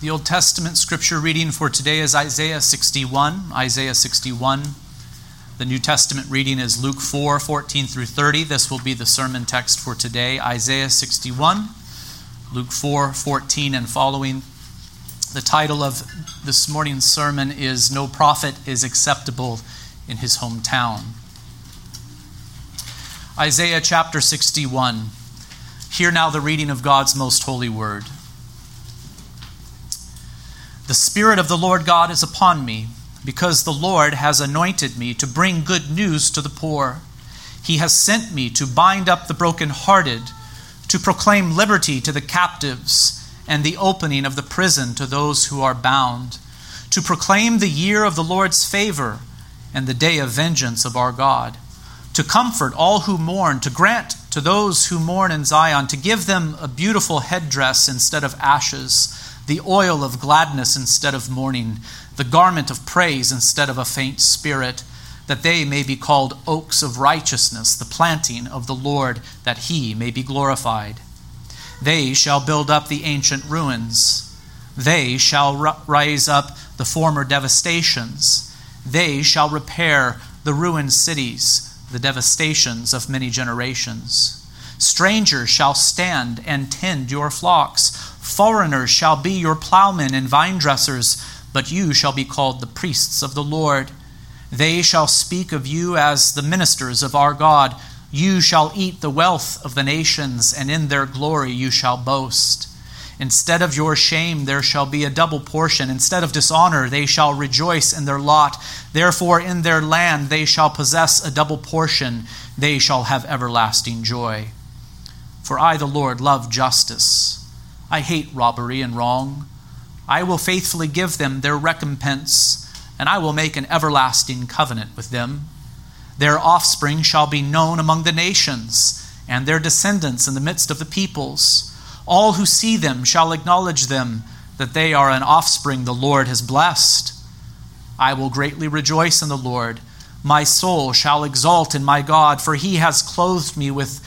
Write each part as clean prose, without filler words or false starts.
The Old Testament scripture reading for today is Isaiah 61. Isaiah 61. The New Testament reading is Luke 4, 14 through 30. This will be the sermon text for today. Isaiah 61, Luke 4, 14 and following. The title of this morning's sermon is No Prophet is Acceptable in His Hometown. Isaiah chapter 61. Hear now the reading of God's most holy word. The Spirit of the Lord God is upon me, because the Lord has anointed me to bring good news to the poor. He has sent me to bind up the brokenhearted, to proclaim liberty to the captives, and the opening of the prison to those who are bound, to proclaim the year of the Lord's favor and the day of vengeance of our God, to comfort all who mourn, to grant to those who mourn in Zion, to give them a beautiful headdress instead of ashes, the oil of gladness instead of mourning, the garment of praise instead of a faint spirit, that they may be called oaks of righteousness, the planting of the Lord, that He may be glorified. They shall build up the ancient ruins. They shall raise up the former devastations. They shall repair the ruined cities, the devastations of many generations. Strangers shall stand and tend your flocks. Foreigners shall be your plowmen and vinedressers, but you shall be called the priests of the Lord. They shall speak of you as the ministers of our God. You shall eat the wealth of the nations, and in their glory you shall boast. Instead of your shame there shall be a double portion. Instead of dishonor they shall rejoice in their lot. Therefore in their land they shall possess a double portion. They shall have everlasting joy. For I, the Lord, love justice. I hate robbery and wrong. I will faithfully give them their recompense, and I will make an everlasting covenant with them. Their offspring shall be known among the nations, and their descendants in the midst of the peoples. All who see them shall acknowledge them, that they are an offspring the Lord has blessed. I will greatly rejoice in the Lord. My soul shall exult in my God, for He has clothed me with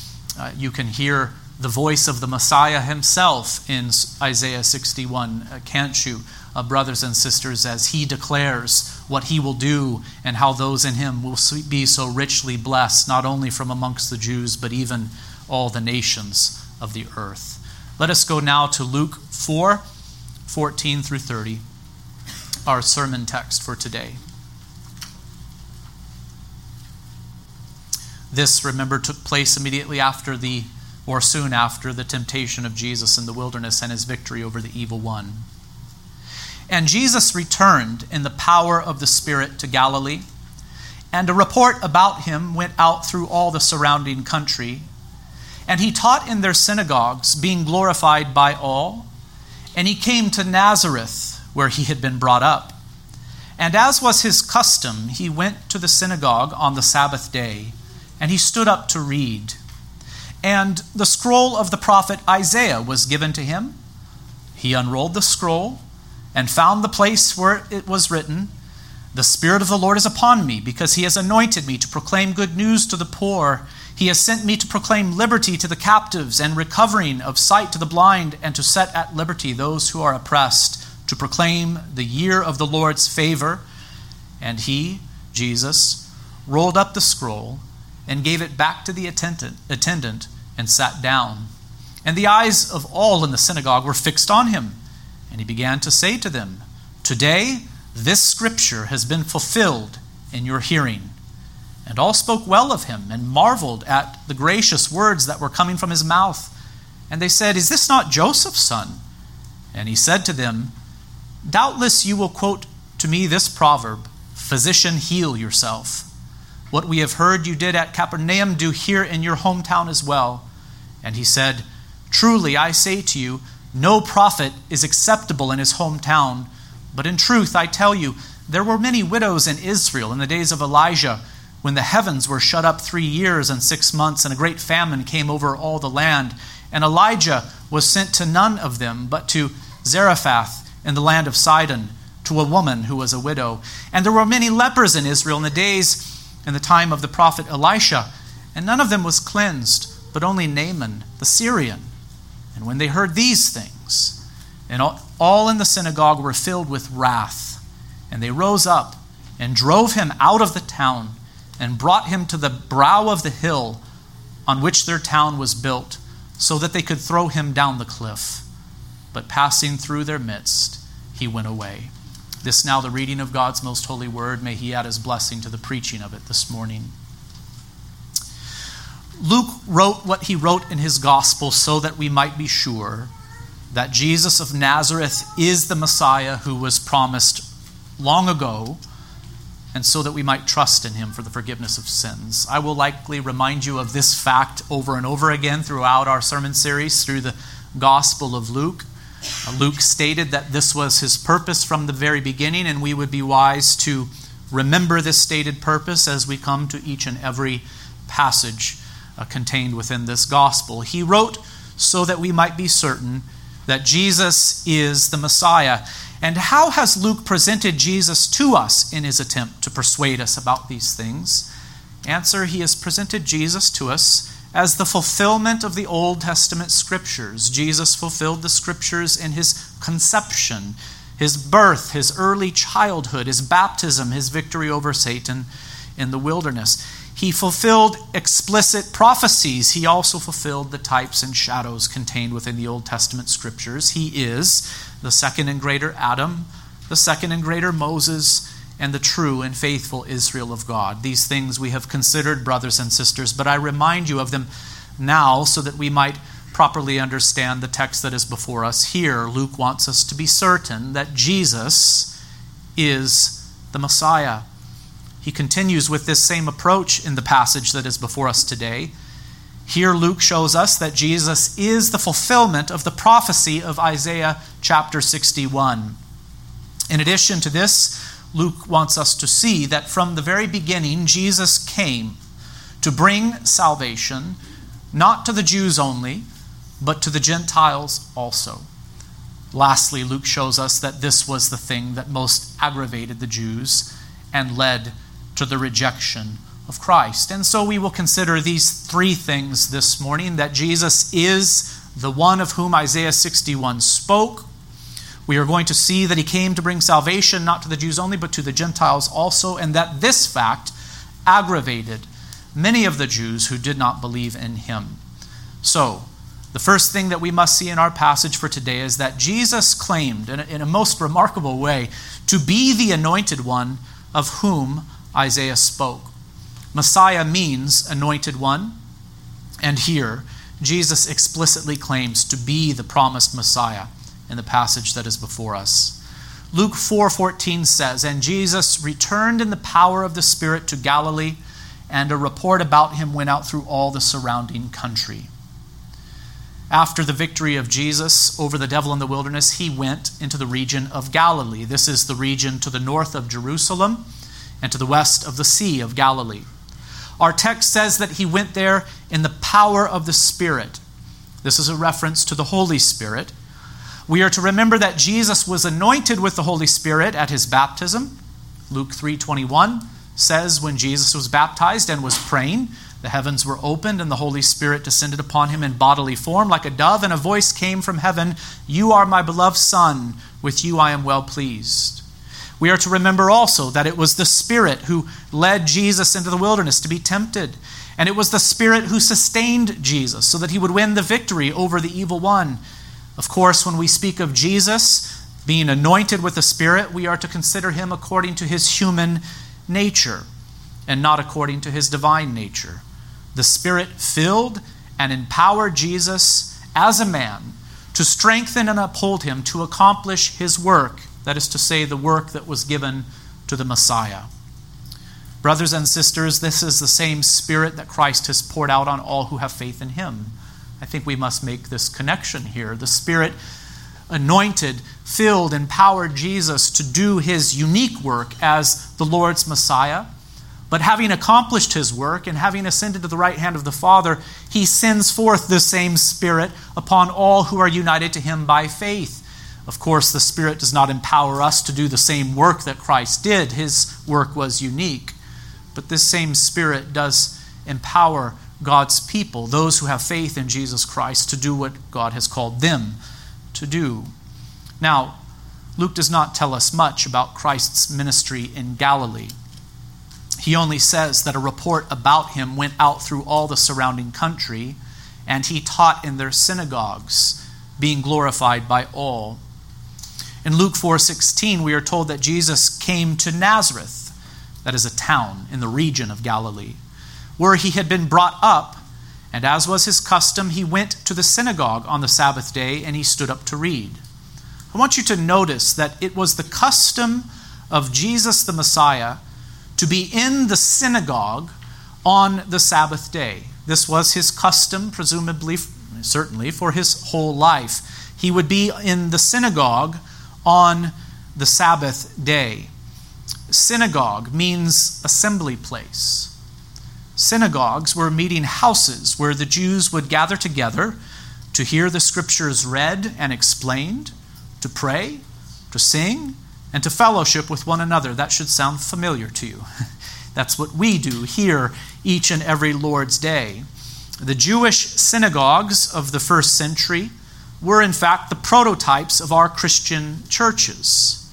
You can hear the voice of the Messiah himself in Isaiah 61, can't you, brothers and sisters, as he declares what he will do and how those in him will be so richly blessed, not only from amongst the Jews, but even all the nations of the earth. Let us go now to Luke 4, 14 through 30, our sermon text for today. This, remember, took place immediately after soon after the temptation of Jesus in the wilderness and his victory over the evil one. And Jesus returned in the power of the Spirit to Galilee, and a report about him went out through all the surrounding country. And he taught in their synagogues, being glorified by all. And he came to Nazareth, where he had been brought up. And as was his custom, he went to the synagogue on the Sabbath day, and he stood up to read. And the scroll of the prophet Isaiah was given to him. He unrolled the scroll and found the place where it was written, "The Spirit of the Lord is upon me, because he has anointed me to proclaim good news to the poor. He has sent me to proclaim liberty to the captives and recovering of sight to the blind, and to set at liberty those who are oppressed, to proclaim the year of the Lord's favor." And he, Jesus, rolled up the scroll and gave it back to the attendant and sat down. And the eyes of all in the synagogue were fixed on him. And he began to say to them, "Today this scripture has been fulfilled in your hearing." And all spoke well of him and marveled at the gracious words that were coming from his mouth. And they said, "Is this not Joseph's son?" And he said to them, "Doubtless you will quote to me this proverb, 'Physician, heal yourself. What we have heard you did at Capernaum, do here in your hometown as well." And he said, "Truly I say to you, no prophet is acceptable in his hometown. But in truth, I tell you, there were many widows in Israel in the days of Elijah, when the heavens were shut up 3 years and 6 months, and a great famine came over all the land. And Elijah was sent to none of them, but to Zarephath in the land of Sidon, to a woman who was a widow. And there were many lepers in Israel in the days and the time of the prophet Elisha, and none of them was cleansed, but only Naaman the Syrian. And when they heard these things, and all in the synagogue were filled with wrath, and they rose up and drove him out of the town and brought him to the brow of the hill on which their town was built, so that they could throw him down the cliff. But passing through their midst, he went away. This now the reading of God's most holy word. May he add his blessing to the preaching of it this morning. Luke wrote what he wrote in his gospel so that we might be sure that Jesus of Nazareth is the Messiah who was promised long ago, and so that we might trust in him for the forgiveness of sins. I will likely remind you of this fact over and over again throughout our sermon series through the Gospel of Luke. Luke stated that this was his purpose from the very beginning, and we would be wise to remember this stated purpose as we come to each and every passage contained within this gospel. He wrote so that we might be certain that Jesus is the Messiah. And how has Luke presented Jesus to us in his attempt to persuade us about these things? Answer, he has presented Jesus to us as the fulfillment of the Old Testament Scriptures. Jesus fulfilled the Scriptures in his conception, his birth, his early childhood, his baptism, his victory over Satan in the wilderness. He fulfilled explicit prophecies. He also fulfilled the types and shadows contained within the Old Testament Scriptures. He is the second and greater Adam, the second and greater Moses, and the true and faithful Israel of God. These things we have considered, brothers and sisters, but I remind you of them now so that we might properly understand the text that is before us here. Luke wants us to be certain that Jesus is the Messiah. He continues with this same approach in the passage that is before us today. Here Luke shows us that Jesus is the fulfillment of the prophecy of Isaiah chapter 61. In addition to this, Luke wants us to see that from the very beginning, Jesus came to bring salvation, not to the Jews only, but to the Gentiles also. Lastly, Luke shows us that this was the thing that most aggravated the Jews and led to the rejection of Christ. And so we will consider these three things this morning: that Jesus is the one of whom Isaiah 61 spoke. We are going to see that he came to bring salvation, not to the Jews only, but to the Gentiles also, and that this fact aggravated many of the Jews who did not believe in him. So, the first thing that we must see in our passage for today is that Jesus claimed, in a most remarkable way, to be the anointed one of whom Isaiah spoke. Messiah means anointed one, and here Jesus explicitly claims to be the promised Messiah in the passage that is before us. Luke 4:14 says, "And Jesus returned in the power of the Spirit to Galilee, and a report about him went out through all the surrounding country." After the victory of Jesus over the devil in the wilderness, he went into the region of Galilee. This is the region to the north of Jerusalem and to the west of the Sea of Galilee. Our text says that he went there in the power of the Spirit. This is a reference to the Holy Spirit. We are to remember that Jesus was anointed with the Holy Spirit at his baptism. Luke 3:21 says, when Jesus was baptized and was praying, the heavens were opened and the Holy Spirit descended upon him in bodily form like a dove, and a voice came from heaven, "You are my beloved Son, with you I am well pleased." We are to remember also that it was the Spirit who led Jesus into the wilderness to be tempted, and it was the Spirit who sustained Jesus so that he would win the victory over the evil one. Of course, when we speak of Jesus being anointed with the Spirit, we are to consider him according to his human nature and not according to his divine nature. The Spirit filled and empowered Jesus as a man to strengthen and uphold him to accomplish his work, that is to say, the work that was given to the Messiah. Brothers and sisters, this is the same Spirit that Christ has poured out on all who have faith in him. I think we must make this connection here. The Spirit anointed, filled, empowered Jesus to do his unique work as the Lord's Messiah. But having accomplished his work and having ascended to the right hand of the Father, he sends forth the same Spirit upon all who are united to him by faith. Of course, the Spirit does not empower us to do the same work that Christ did. His work was unique. But this same Spirit does empower God's people, those who have faith in Jesus Christ, to do what God has called them to do. Now, Luke does not tell us much about Christ's ministry in Galilee. He only says that a report about him went out through all the surrounding country, and he taught in their synagogues, being glorified by all. In Luke 4:16, we are told that Jesus came to Nazareth, that is a town in the region of Galilee, where he had been brought up, and as was his custom, he went to the synagogue on the Sabbath day, and he stood up to read. I want you to notice that it was the custom of Jesus the Messiah to be in the synagogue on the Sabbath day. This was his custom, presumably, certainly, for his whole life. He would be in the synagogue on the Sabbath day. Synagogue means assembly place. Synagogues were meeting houses where the Jews would gather together to hear the scriptures read and explained, to pray, to sing, and to fellowship with one another. That should sound familiar to you. That's what we do here each and every Lord's Day. The Jewish synagogues of the first century were, in fact, the prototypes of our Christian churches.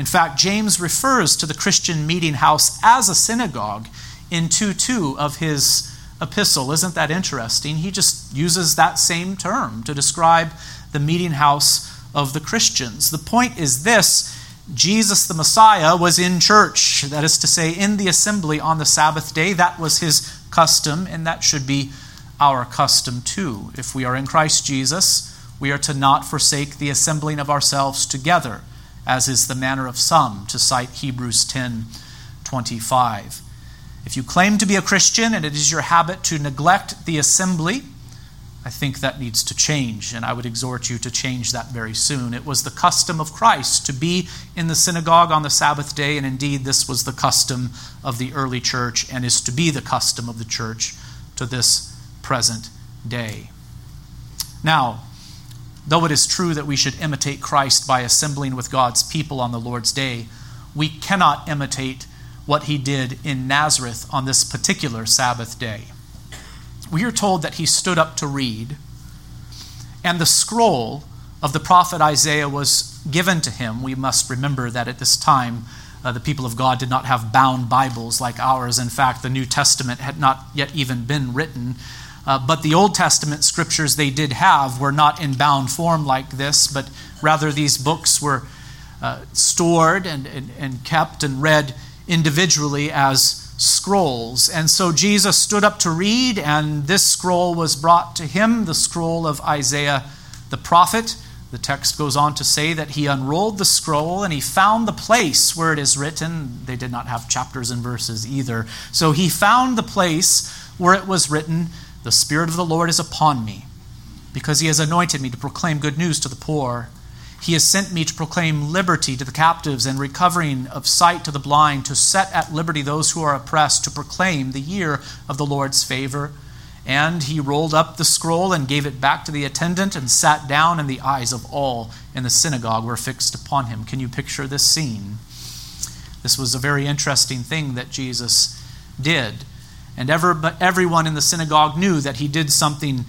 In fact, James refers to the Christian meeting house as a synagogue in 2:2 of his epistle. Isn't that interesting? He just uses that same term to describe the meeting house of the Christians. The point is this: Jesus the Messiah was in church, that is to say, in the assembly on the Sabbath day. That was his custom, and that should be our custom too. If we are in Christ Jesus, we are to not forsake the assembling of ourselves together, as is the manner of some, to cite Hebrews 10:25. If you claim to be a Christian and it is your habit to neglect the assembly, I think that needs to change, and I would exhort you to change that very soon. It was the custom of Christ to be in the synagogue on the Sabbath day, and indeed this was the custom of the early church and is to be the custom of the church to this present day. Now, though it is true that we should imitate Christ by assembling with God's people on the Lord's day, we cannot imitate what he did in Nazareth on this particular Sabbath day. We are told that he stood up to read, and the scroll of the prophet Isaiah was given to him. We must remember that at this time, the people of God did not have bound Bibles like ours. In fact, the New Testament had not yet even been written. But the Old Testament scriptures they did have were not in bound form like this, but rather these books were stored and kept and read individually as scrolls. And so Jesus stood up to read, and this scroll was brought to him, the scroll of Isaiah the prophet. The text goes on to say that he unrolled the scroll and he found the place where it is written. They did not have chapters and verses either. So he found the place where it was written, "The Spirit of the Lord is upon me, because he has anointed me to proclaim good news to the poor. He has sent me to proclaim liberty to the captives and recovering of sight to the blind, to set at liberty those who are oppressed, to proclaim the year of the Lord's favor." And he rolled up the scroll and gave it back to the attendant and sat down, and the eyes of all in the synagogue were fixed upon him. Can you picture this scene? This was a very interesting thing that Jesus did. And everyone in the synagogue knew that he did something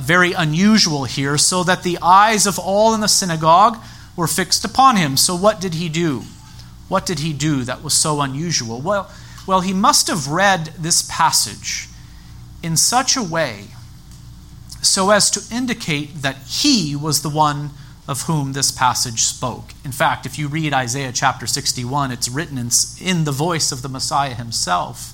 very unusual here, so that the eyes of all in the synagogue were fixed upon him. So what did he do? What did he do that was so unusual? Well, he must have read this passage in such a way so as to indicate that he was the one of whom this passage spoke. In fact, if you read Isaiah chapter 61, it's written in the voice of the Messiah himself.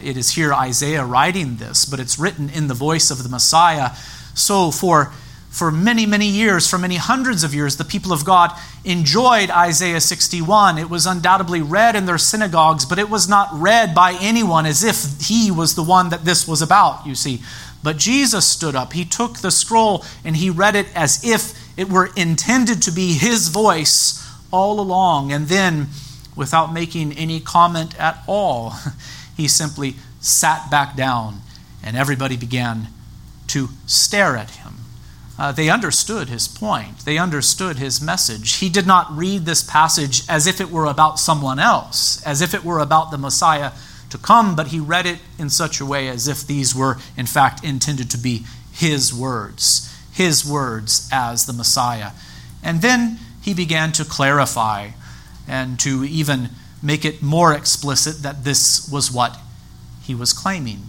It is here Isaiah writing this, but it's written in the voice of the Messiah. So for many, many years, for many hundreds of years, the people of God enjoyed Isaiah 61. It was undoubtedly read in their synagogues, but it was not read by anyone as if he was the one that this was about, you see. But Jesus stood up, he took the scroll, and he read it as if it were intended to be his voice all along. And then, without making any comment at all, he simply sat back down, and everybody began to stare at him. They understood his point. They understood his message. He did not read this passage as if it were about someone else, as if it were about the Messiah to come, but he read it in such a way as if these were, in fact, intended to be his words as the Messiah. And then he began to clarify and to even make it more explicit that this was what he was claiming.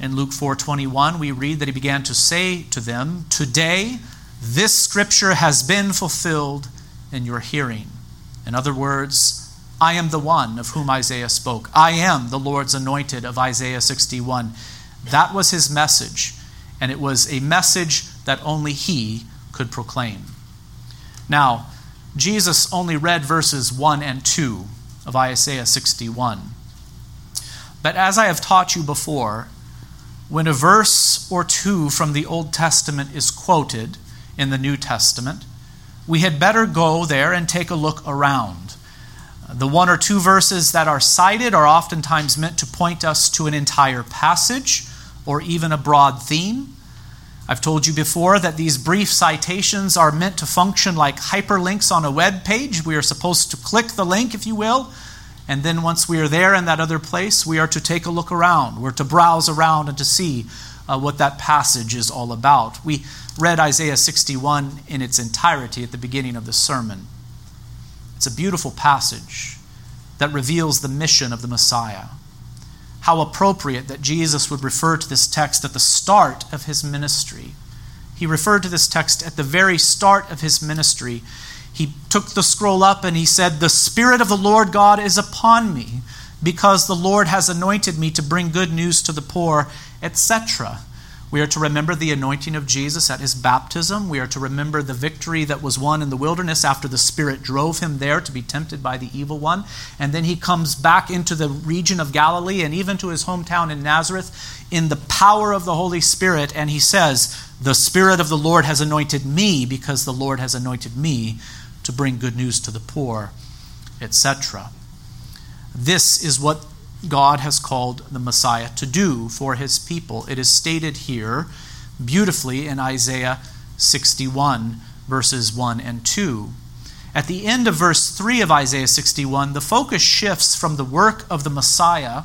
In Luke 4:21, we read that he began to say to them, "Today, this scripture has been fulfilled in your hearing." In other words, I am the one of whom Isaiah spoke. I am the Lord's anointed of Isaiah 61. That was his message, and it was a message that only he could proclaim. Now, Jesus only read verses 1 and 2 of Isaiah 61. But as I have taught you before, when a verse or two from the Old Testament is quoted in the New Testament, we had better go there and take a look around. The one or two verses that are cited are oftentimes meant to point us to an entire passage or even a broad theme. I've told you before that these brief citations are meant to function like hyperlinks on a web page. We are supposed to click the link, if you will, and then once we are there in that other place, we are to take a look around. We're to browse around and to see what that passage is all about. We read Isaiah 61 in its entirety at the beginning of the sermon. It's a beautiful passage that reveals the mission of the Messiah. How appropriate that Jesus would refer to this text at the start of his ministry. He referred to this text at the very start of his ministry. He took the scroll up and he said, "The Spirit of the Lord God is upon me, because the Lord has anointed me to bring good news to the poor," etc. We are to remember the anointing of Jesus at his baptism. We are to remember the victory that was won in the wilderness after the Spirit drove him there to be tempted by the evil one. And then he comes back into the region of Galilee and even to his hometown in Nazareth in the power of the Holy Spirit. And he says, "The Spirit of the Lord has anointed me, because the Lord has anointed me to bring good news to the poor," etc. This is what God has called the Messiah to do for his people. It is stated here beautifully in Isaiah 61, verses 1 and 2. At the end of verse 3 of Isaiah 61, the focus shifts from the work of the Messiah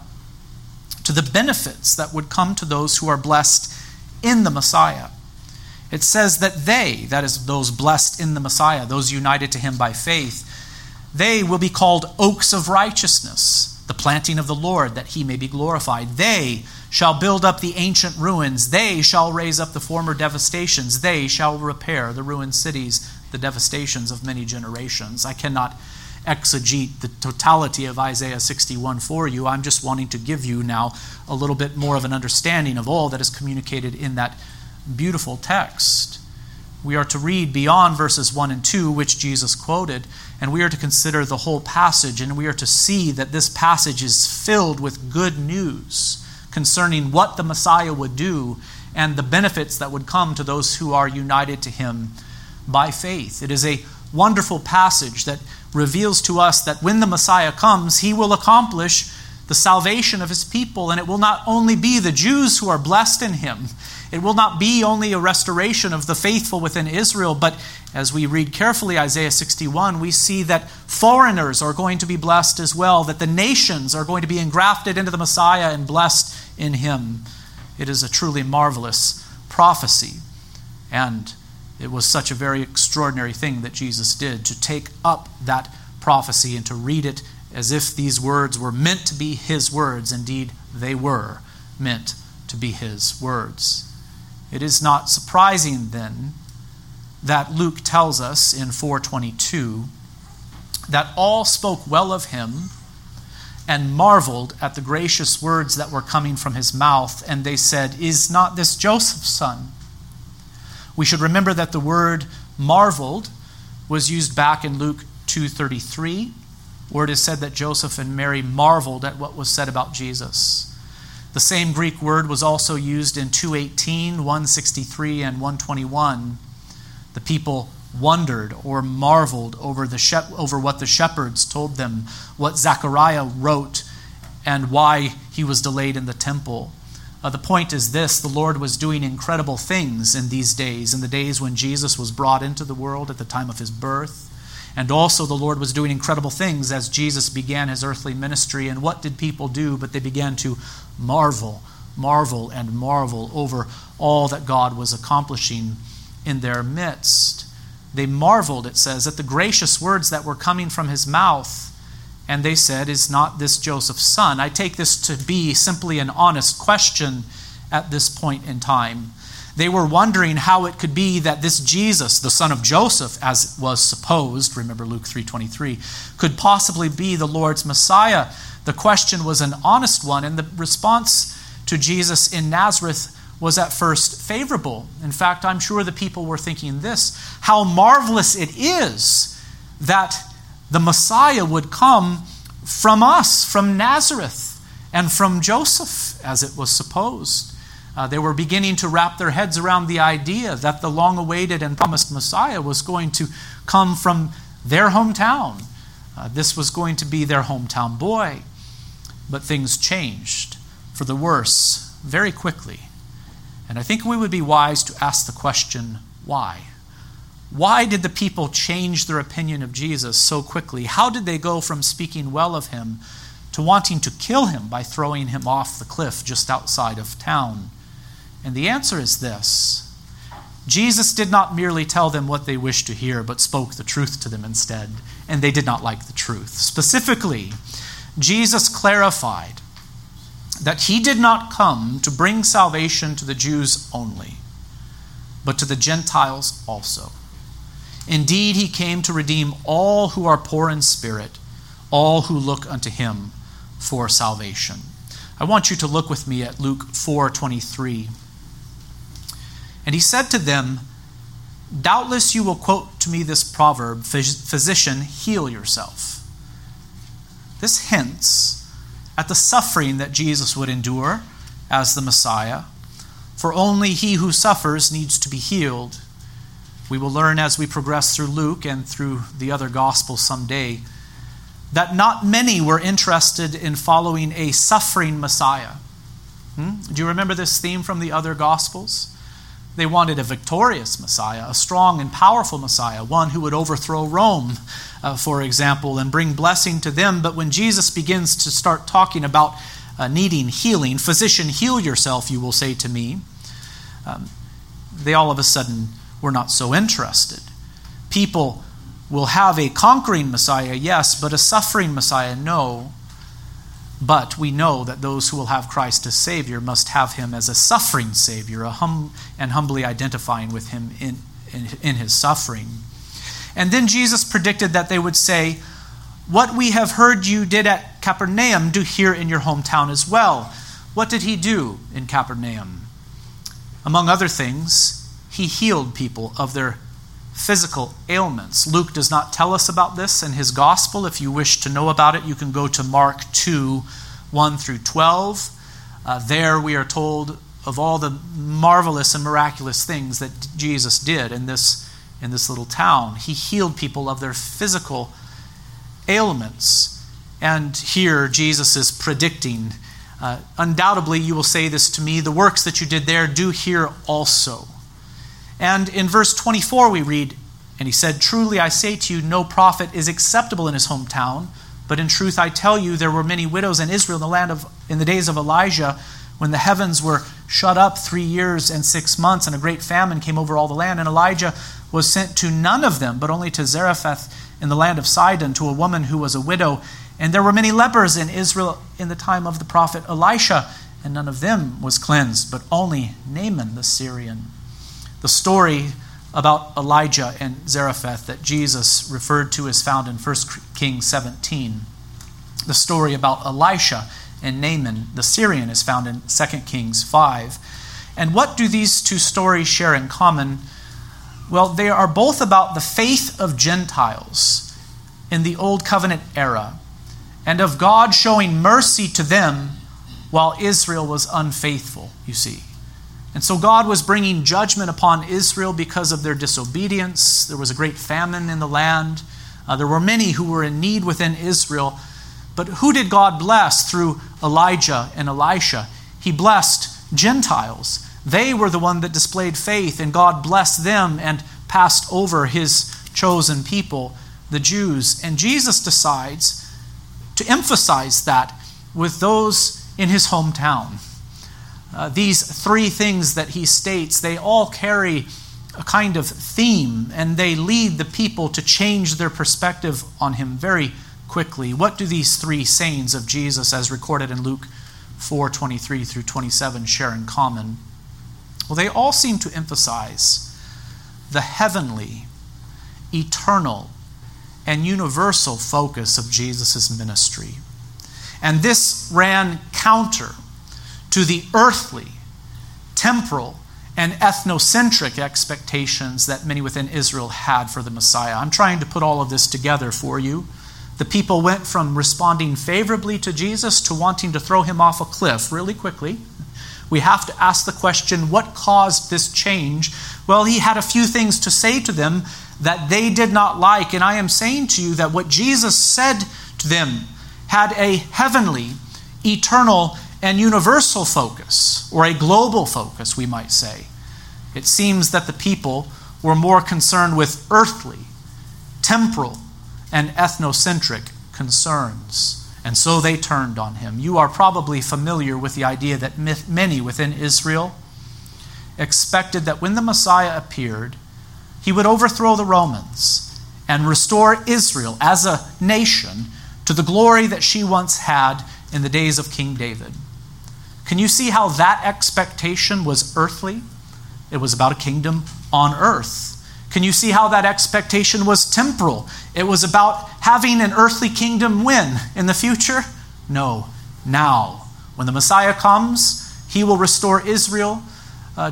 to the benefits that would come to those who are blessed in the Messiah. It says that they, that is, those blessed in the Messiah, those united to him by faith, they will be called oaks of righteousness, the planting of the Lord, that he may be glorified. They shall build up the ancient ruins. They shall raise up the former devastations. They shall repair the ruined cities, the devastations of many generations. I cannot exegete the totality of Isaiah 61 for you. I'm just wanting to give you now a little bit more of an understanding of all that is communicated in that beautiful text. We are to read beyond verses 1 and 2, which Jesus quoted, and we are to consider the whole passage, and we are to see that this passage is filled with good news concerning what the Messiah would do and the benefits that would come to those who are united to him by faith. It is a wonderful passage that reveals to us that when the Messiah comes, he will accomplish the salvation of his people, and it will not only be the Jews who are blessed in him. It will not be only a restoration of the faithful within Israel, but as we read carefully Isaiah 61, we see that foreigners are going to be blessed as well, that the nations are going to be engrafted into the Messiah and blessed in him. It is a truly marvelous prophecy, and it was such a very extraordinary thing that Jesus did, to take up that prophecy and to read it as if these words were meant to be his words. Indeed, they were meant to be his words. It is not surprising, then, that Luke tells us in 4:22 that all spoke well of him and marveled at the gracious words that were coming from his mouth, and they said, "Is not this Joseph's son?" We should remember that the word marveled was used back in Luke 2:33, where it is said that Joseph and Mary marveled at what was said about Jesus. The same Greek word was also used in 2:18, 1:63, and 1:21. The people wondered or marveled over what the shepherds told them, what Zechariah wrote, and why he was delayed in the temple. The point is this: the Lord was doing incredible things in these days, in the days when Jesus was brought into the world at the time of his birth. And also the Lord was doing incredible things as Jesus began his earthly ministry. And what did people do? But they began to marvel over all that God was accomplishing in their midst. They marveled, it says, at the gracious words that were coming from his mouth. And they said, "Is not this Joseph's son?" I take this to be simply an honest question at this point in time. They were wondering how it could be that this Jesus, the son of Joseph, as it was supposed, remember Luke 3:23, could possibly be the Lord's Messiah. The question was an honest one, and the response to Jesus in Nazareth was at first favorable. In fact, I'm sure the people were thinking this: how marvelous it is that the Messiah would come from us, from Nazareth, and from Joseph, as it was supposed. They were beginning to wrap their heads around the idea that the long-awaited and promised Messiah was going to come from their hometown. This was going to be their hometown boy. But things changed for the worse very quickly. And I think we would be wise to ask the question, why? Why did the people change their opinion of Jesus so quickly? How did they go from speaking well of him to wanting to kill him by throwing him off the cliff just outside of town? And the answer is this: Jesus did not merely tell them what they wished to hear, but spoke the truth to them instead, and they did not like the truth. Specifically, Jesus clarified that he did not come to bring salvation to the Jews only, but to the Gentiles also. Indeed, he came to redeem all who are poor in spirit, all who look unto him for salvation. I want you to look with me at Luke 4:23. And he said to them, "Doubtless you will quote to me this proverb, 'Physician, heal yourself.'" This hints at the suffering that Jesus would endure as the Messiah, for only he who suffers needs to be healed. We will learn as we progress through Luke and through the other Gospels someday that not many were interested in following a suffering Messiah. Do you remember this theme from the other Gospels? They wanted a victorious Messiah, a strong and powerful Messiah, one who would overthrow Rome, for example, and bring blessing to them. But when Jesus begins to start talking about needing healing, "Physician, heal yourself, you will say to me," they all of a sudden were not so interested. People will have a conquering Messiah, yes, but a suffering Messiah, no. But we know that those who will have Christ as Savior must have him as a suffering Savior, and humbly identifying with him in his suffering. And then Jesus predicted that they would say, "What we have heard you did at Capernaum, do here in your hometown as well." What did he do in Capernaum? Among other things, he healed people of their physical ailments. Luke does not tell us about this in his gospel. If you wish to know about it, you can go to Mark 2, 1 through 12. There we are told of all the marvelous and miraculous things that Jesus did in this little town. He healed people of their physical ailments. And here Jesus is predicting, "Undoubtedly you will say this to me, the works that you did there, do here also." And in verse 24 we read, "And he said, 'Truly I say to you, no prophet is acceptable in his hometown. But in truth I tell you, there were many widows in Israel in the days of Elijah, when the heavens were shut up 3 years and 6 months, and a great famine came over all the land. And Elijah was sent to none of them, but only to Zarephath in the land of Sidon, to a woman who was a widow. And there were many lepers in Israel in the time of the prophet Elisha, and none of them was cleansed, but only Naaman the Syrian.'" The story about Elijah and Zarephath that Jesus referred to is found in 1 Kings 17. The story about Elisha and Naaman the Syrian is found in 2 Kings 5. And what do these two stories share in common? Well, they are both about the faith of Gentiles in the Old Covenant era, and of God showing mercy to them while Israel was unfaithful, you see. And so God was bringing judgment upon Israel because of their disobedience. There was a great famine in the land. There were many who were in need within Israel. But who did God bless through Elijah and Elisha? He blessed Gentiles. They were the one that displayed faith, and God blessed them and passed over His chosen people, the Jews. And Jesus decides to emphasize that with those in His hometown. These three things that He states, they all carry a kind of theme, and they lead the people to change their perspective on Him very quickly. What do these three sayings of Jesus, as recorded in Luke 4:23 through 27, share in common? Well, they all seem to emphasize the heavenly, eternal, and universal focus of Jesus' ministry. And this ran counter to the earthly, temporal, and ethnocentric expectations that many within Israel had for the Messiah. I'm trying to put all of this together for you. The people went from responding favorably to Jesus to wanting to throw Him off a cliff really quickly. We have to ask the question, what caused this change? Well, He had a few things to say to them that they did not like. And I am saying to you that what Jesus said to them had a heavenly, eternal, and universal focus, or a global focus, we might say. It seems that the people were more concerned with earthly, temporal, and ethnocentric concerns. And so they turned on Him. You are probably familiar with the idea that many within Israel expected that when the Messiah appeared, He would overthrow the Romans and restore Israel as a nation to the glory that she once had in the days of King David. Can you see how that expectation was earthly? It was about a kingdom on earth. Can you see how that expectation was temporal? It was about having an earthly kingdom when? In the future? No, now. When the Messiah comes, He will restore Israel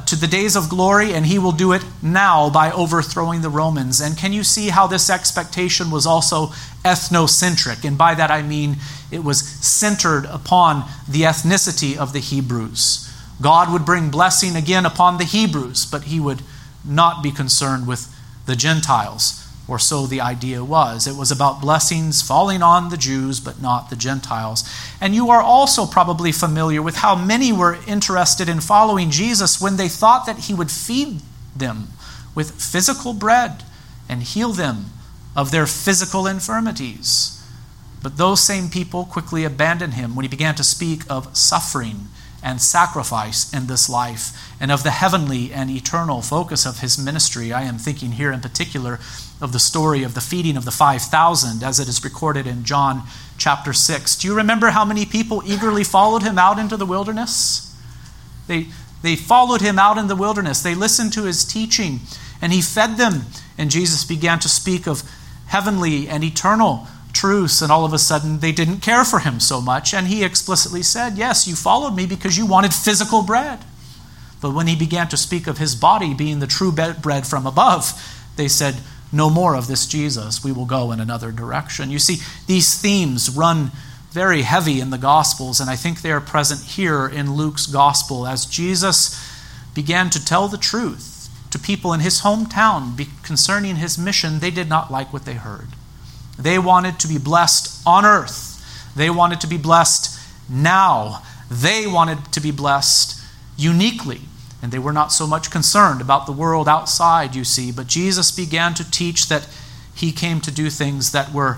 to the days of glory, and He will do it now by overthrowing the Romans. And can you see how this expectation was also ethnocentric? And by that I mean it was centered upon the ethnicity of the Hebrews. God would bring blessing again upon the Hebrews, but He would not be concerned with the Gentiles, or so the idea was. It was about blessings falling on the Jews, but not the Gentiles. And you are also probably familiar with how many were interested in following Jesus when they thought that He would feed them with physical bread and heal them of their physical infirmities. But those same people quickly abandoned Him when He began to speak of suffering and sacrifice in this life, and of the heavenly and eternal focus of His ministry. I am thinking here in particular of the story of the feeding of the 5,000 as it is recorded in John chapter 6. Do you remember how many people eagerly followed Him out into the wilderness? They followed Him out in the wilderness. They listened to His teaching, and He fed them. And Jesus began to speak of heavenly and eternal truths, and all of a sudden they didn't care for Him so much, and He explicitly said, yes, you followed Me because you wanted physical bread. But when He began to speak of His body being the true bread from above, they said, no more of this Jesus, we will go in another direction. You see, these themes run very heavy in the Gospels, and I think they are present here in Luke's Gospel as Jesus began to tell the truth to people in His hometown concerning His mission. They did not like what they heard. They wanted to be blessed on earth. They wanted to be blessed now. They wanted to be blessed uniquely. And they were not so much concerned about the world outside, you see. But Jesus began to teach that He came to do things that were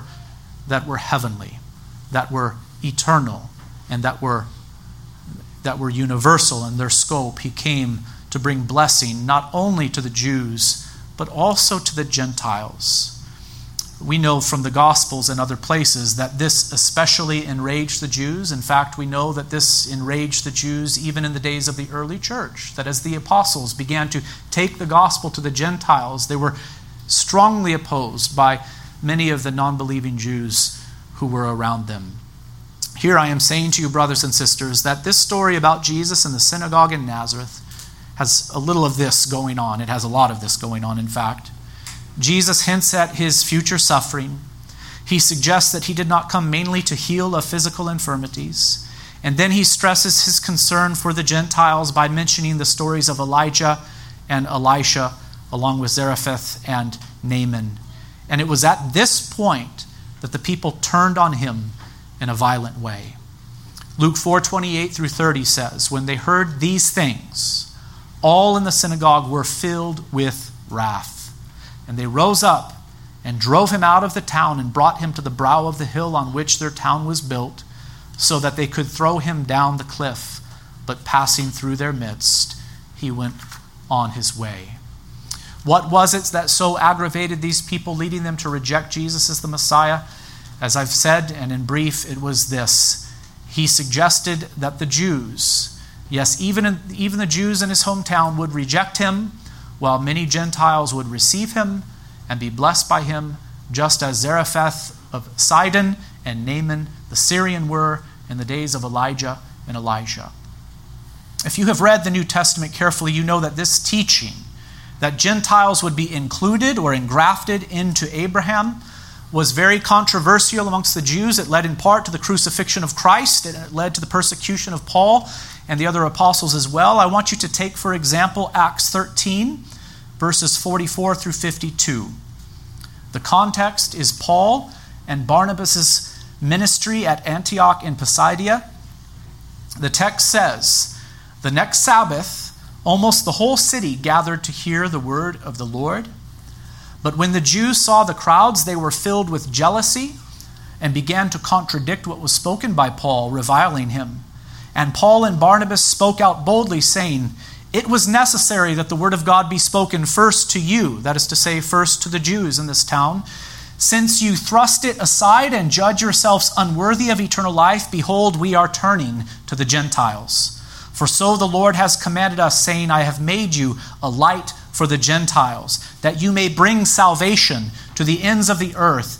heavenly, that were eternal, and that were universal in their scope. He came to bring blessing not only to the Jews, but also to the Gentiles. We know from the Gospels and other places that this especially enraged the Jews. In fact, we know that this enraged the Jews even in the days of the early church, that as the apostles began to take the Gospel to the Gentiles, they were strongly opposed by many of the non-believing Jews who were around them. Here I am saying to you, brothers and sisters, that this story about Jesus in the synagogue in Nazareth has a little of this going on. It has a lot of this going on, in fact. Jesus hints at His future suffering. He suggests that He did not come mainly to heal of physical infirmities. And then he stresses his concern for the Gentiles by mentioning the stories of Elijah and Elisha, along with Zarephath and Naaman. And it was at this point that the people turned on him in a violent way. Luke 4:28 through 30 says, "When they heard these things, all in the synagogue were filled with wrath. And they rose up and drove him out of the town and brought him to the brow of the hill on which their town was built, so that they could throw him down the cliff. But passing through their midst, he went on his way." What was it that so aggravated these people, leading them to reject Jesus as the Messiah? As I've said, and in brief, it was this. He suggested that the Jews, yes, even the Jews in his hometown, would reject him, while many Gentiles would receive him and be blessed by him, just as Zarephath of Sidon and Naaman the Syrian were in the days of Elijah and Elisha. If you have read the New Testament carefully, you know that this teaching, that Gentiles would be included or engrafted into Abraham, was very controversial amongst the Jews. It led in part to the crucifixion of Christ. It led to the persecution of Paul and the other apostles as well. I want you to take, for example, Acts 13, verses 44 through 52. The context is Paul and Barnabas' ministry at Antioch in Pisidia. The text says, "The next Sabbath, almost the whole city gathered to hear the word of the Lord. But when the Jews saw the crowds, they were filled with jealousy and began to contradict what was spoken by Paul, reviling him. And Paul and Barnabas spoke out boldly, saying, 'It was necessary that the word of God be spoken first to you,' that is to say, first to the Jews in this town. 'Since you thrust it aside and judge yourselves unworthy of eternal life, behold, we are turning to the Gentiles. For so the Lord has commanded us, saying, I have made you a light for the Gentiles, that you may bring salvation to the ends of the earth.'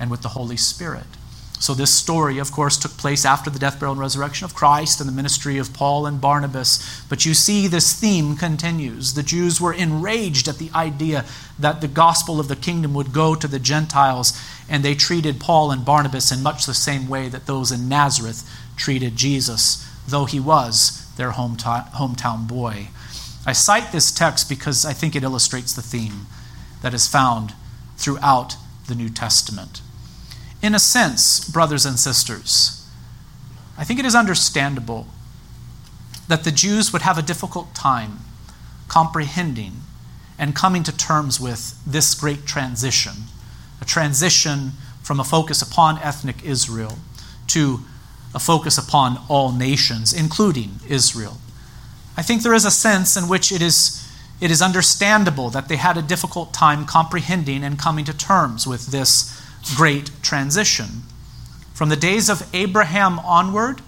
and with the Holy Spirit." So this story, of course, took place after the death, burial, and resurrection of Christ and the ministry of Paul and Barnabas. But you see this theme continues. The Jews were enraged at the idea that the gospel of the kingdom would go to the Gentiles, and they treated Paul and Barnabas in much the same way that those in Nazareth treated Jesus, though he was their hometown boy. I cite this text because I think it illustrates the theme that is found throughout the New Testament. In a sense, brothers and sisters, I think it is understandable that the Jews would have a difficult time comprehending and coming to terms with this great transition, a transition from a focus upon ethnic Israel to a focus upon all nations, including Israel. I think there is a sense in which it is understandable that they had a difficult time comprehending and coming to terms with this great transition. From the days of Abraham onward,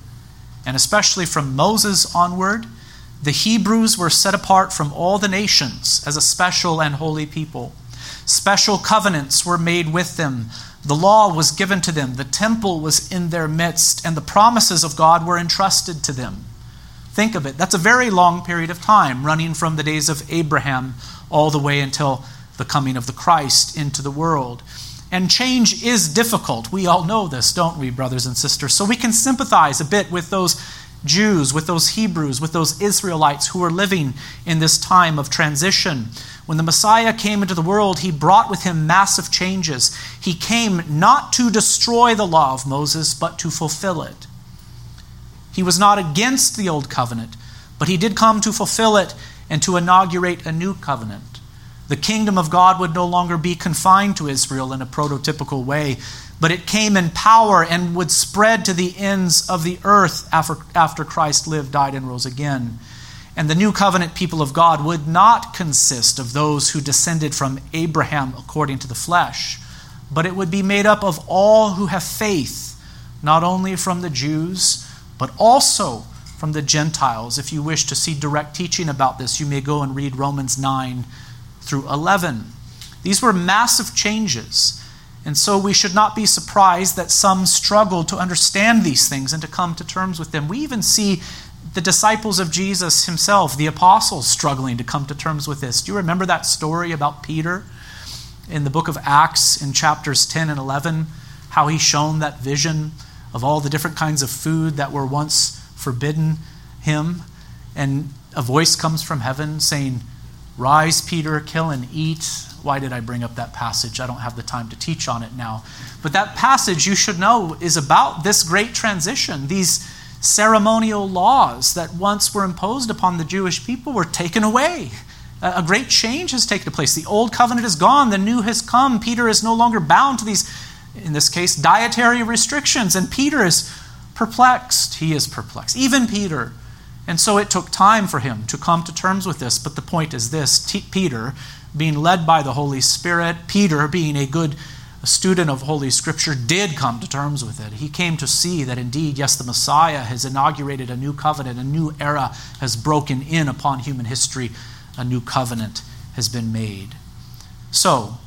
and especially from Moses onward, the Hebrews were set apart from all the nations as a special and holy people. Special covenants were made with them. The law was given to them. The temple was in their midst, and the promises of God were entrusted to them. Think of it. That's a very long period of time, running from the days of Abraham all the way until the coming of the Christ into the world. And change is difficult. We all know this, don't we, brothers and sisters? So we can sympathize a bit with those Jews, with those Hebrews, with those Israelites who were living in this time of transition. When the Messiah came into the world, he brought with him massive changes. He came not to destroy the law of Moses, but to fulfill it. He was not against the old covenant, but he did come to fulfill it and to inaugurate a new covenant. The kingdom of God would no longer be confined to Israel in a prototypical way, but it came in power and would spread to the ends of the earth after Christ lived, died, and rose again. And the new covenant people of God would not consist of those who descended from Abraham according to the flesh, but it would be made up of all who have faith, not only from the Jews, but also from the Gentiles. If you wish to see direct teaching about this, you may go and read Romans 9 through 11. These were massive changes, and so we should not be surprised that some struggled to understand these things and to come to terms with them. We even see the disciples of Jesus himself, the apostles, struggling to come to terms with this. Do you remember that story about Peter in the book of Acts in chapters 10 and 11, how he shone that vision of all the different kinds of food that were once forbidden him? And a voice comes from heaven saying, "Rise, Peter, kill and eat." Why did I bring up that passage? I don't have the time to teach on it now. But that passage, you should know, is about this great transition. These ceremonial laws that once were imposed upon the Jewish people were taken away. A great change has taken place. The old covenant is gone. The new has come. Peter is no longer bound to these, in this case, dietary restrictions. And Peter is perplexed. He is perplexed. Even Peter. And so it took time for him to come to terms with this. But the point is this: Peter, being led by the Holy Spirit, Peter, being a good student of Holy Scripture, did come to terms with it. He came to see that indeed, yes, the Messiah has inaugurated a new covenant. A new era has broken in upon human history. A new covenant has been made. So,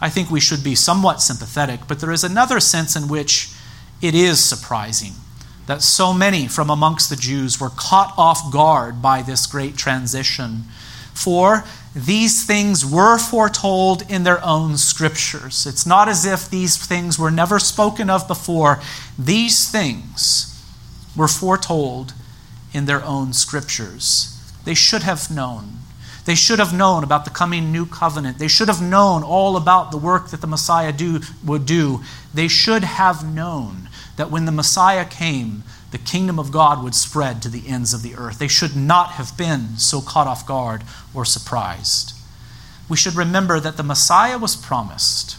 I think we should be somewhat sympathetic, but there is another sense in which it is surprising that so many from amongst the Jews were caught off guard by this great transition. For these things were foretold in their own scriptures. It's not as if these things were never spoken of before. These things were foretold in their own scriptures. They should have known. They should have known about the coming new covenant. They should have known all about the work that the Messiah would do. They should have known that when the Messiah came, the kingdom of God would spread to the ends of the earth. They should not have been so caught off guard or surprised. We should remember that the Messiah was promised.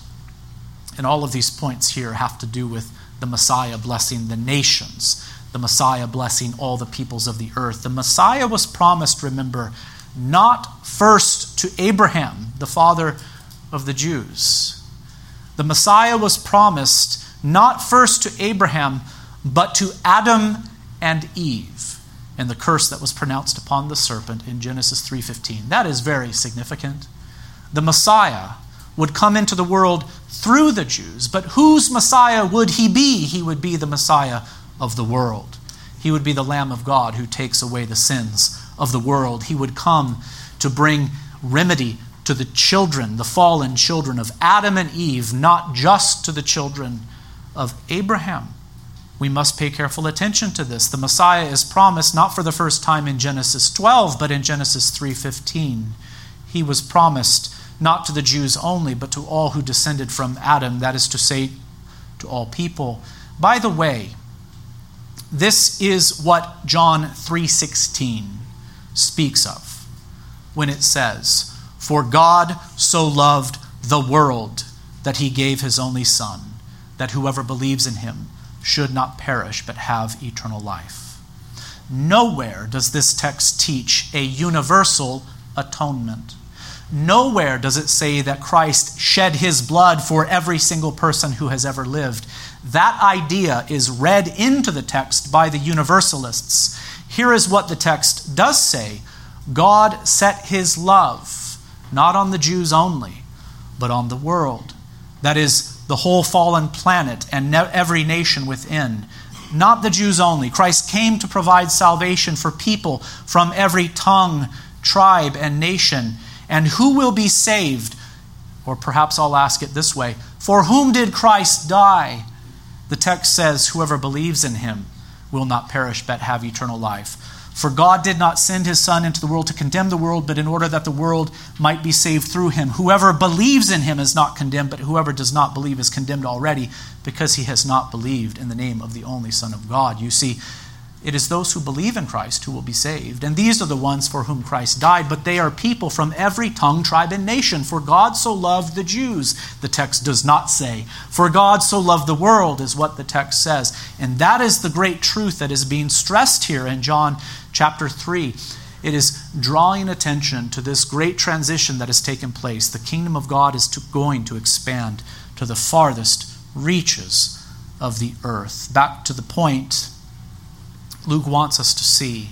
And all of these points here have to do with the Messiah blessing the nations, the Messiah blessing all the peoples of the earth. The Messiah was promised, remember, not first to Abraham, the father of the Jews. The Messiah was promised not first to Abraham, but to Adam and Eve, and the curse that was pronounced upon the serpent in Genesis 3:15. That is very significant. The Messiah would come into the world through the Jews, but whose Messiah would he be? He would be the Messiah of the world. He would be the Lamb of God who takes away the sins of the world. He would come to bring remedy to the children, the fallen children of Adam and Eve, not just to the children of Abraham. We must pay careful attention to this. The Messiah is promised not for the first time in Genesis 12, but in Genesis 3:15. He was promised not to the Jews only, but to all who descended from Adam, that is to say, to all people. By the way, this is what John 3:16 speaks of when it says, "For God so loved the world that he gave his only Son, that whoever believes in him should not perish but have eternal life." Nowhere does this text teach a universal atonement. Nowhere does it say that Christ shed his blood for every single person who has ever lived. That idea is read into the text by the universalists. Here is what the text does say: God set his love not on the Jews only, but on the world. That is, the whole fallen planet and every nation within. Not the Jews only. Christ came to provide salvation for people from every tongue, tribe, and nation. And who will be saved? Or perhaps I'll ask it this way: for whom did Christ die? The text says, whoever believes in him will not perish but have eternal life. For God did not send his Son into the world to condemn the world, but in order that the world might be saved through him. Whoever believes in him is not condemned, but whoever does not believe is condemned already, because he has not believed in the name of the only Son of God. You see, it is those who believe in Christ who will be saved. And these are the ones for whom Christ died, but they are people from every tongue, tribe, and nation. For God so loved the Jews, the text does not say. For God so loved the world is what the text says. And that is the great truth that is being stressed here in John chapter 3. It is drawing attention to this great transition that has taken place. The kingdom of God is going to expand to the farthest reaches of the earth. Back to the point. Luke wants us to see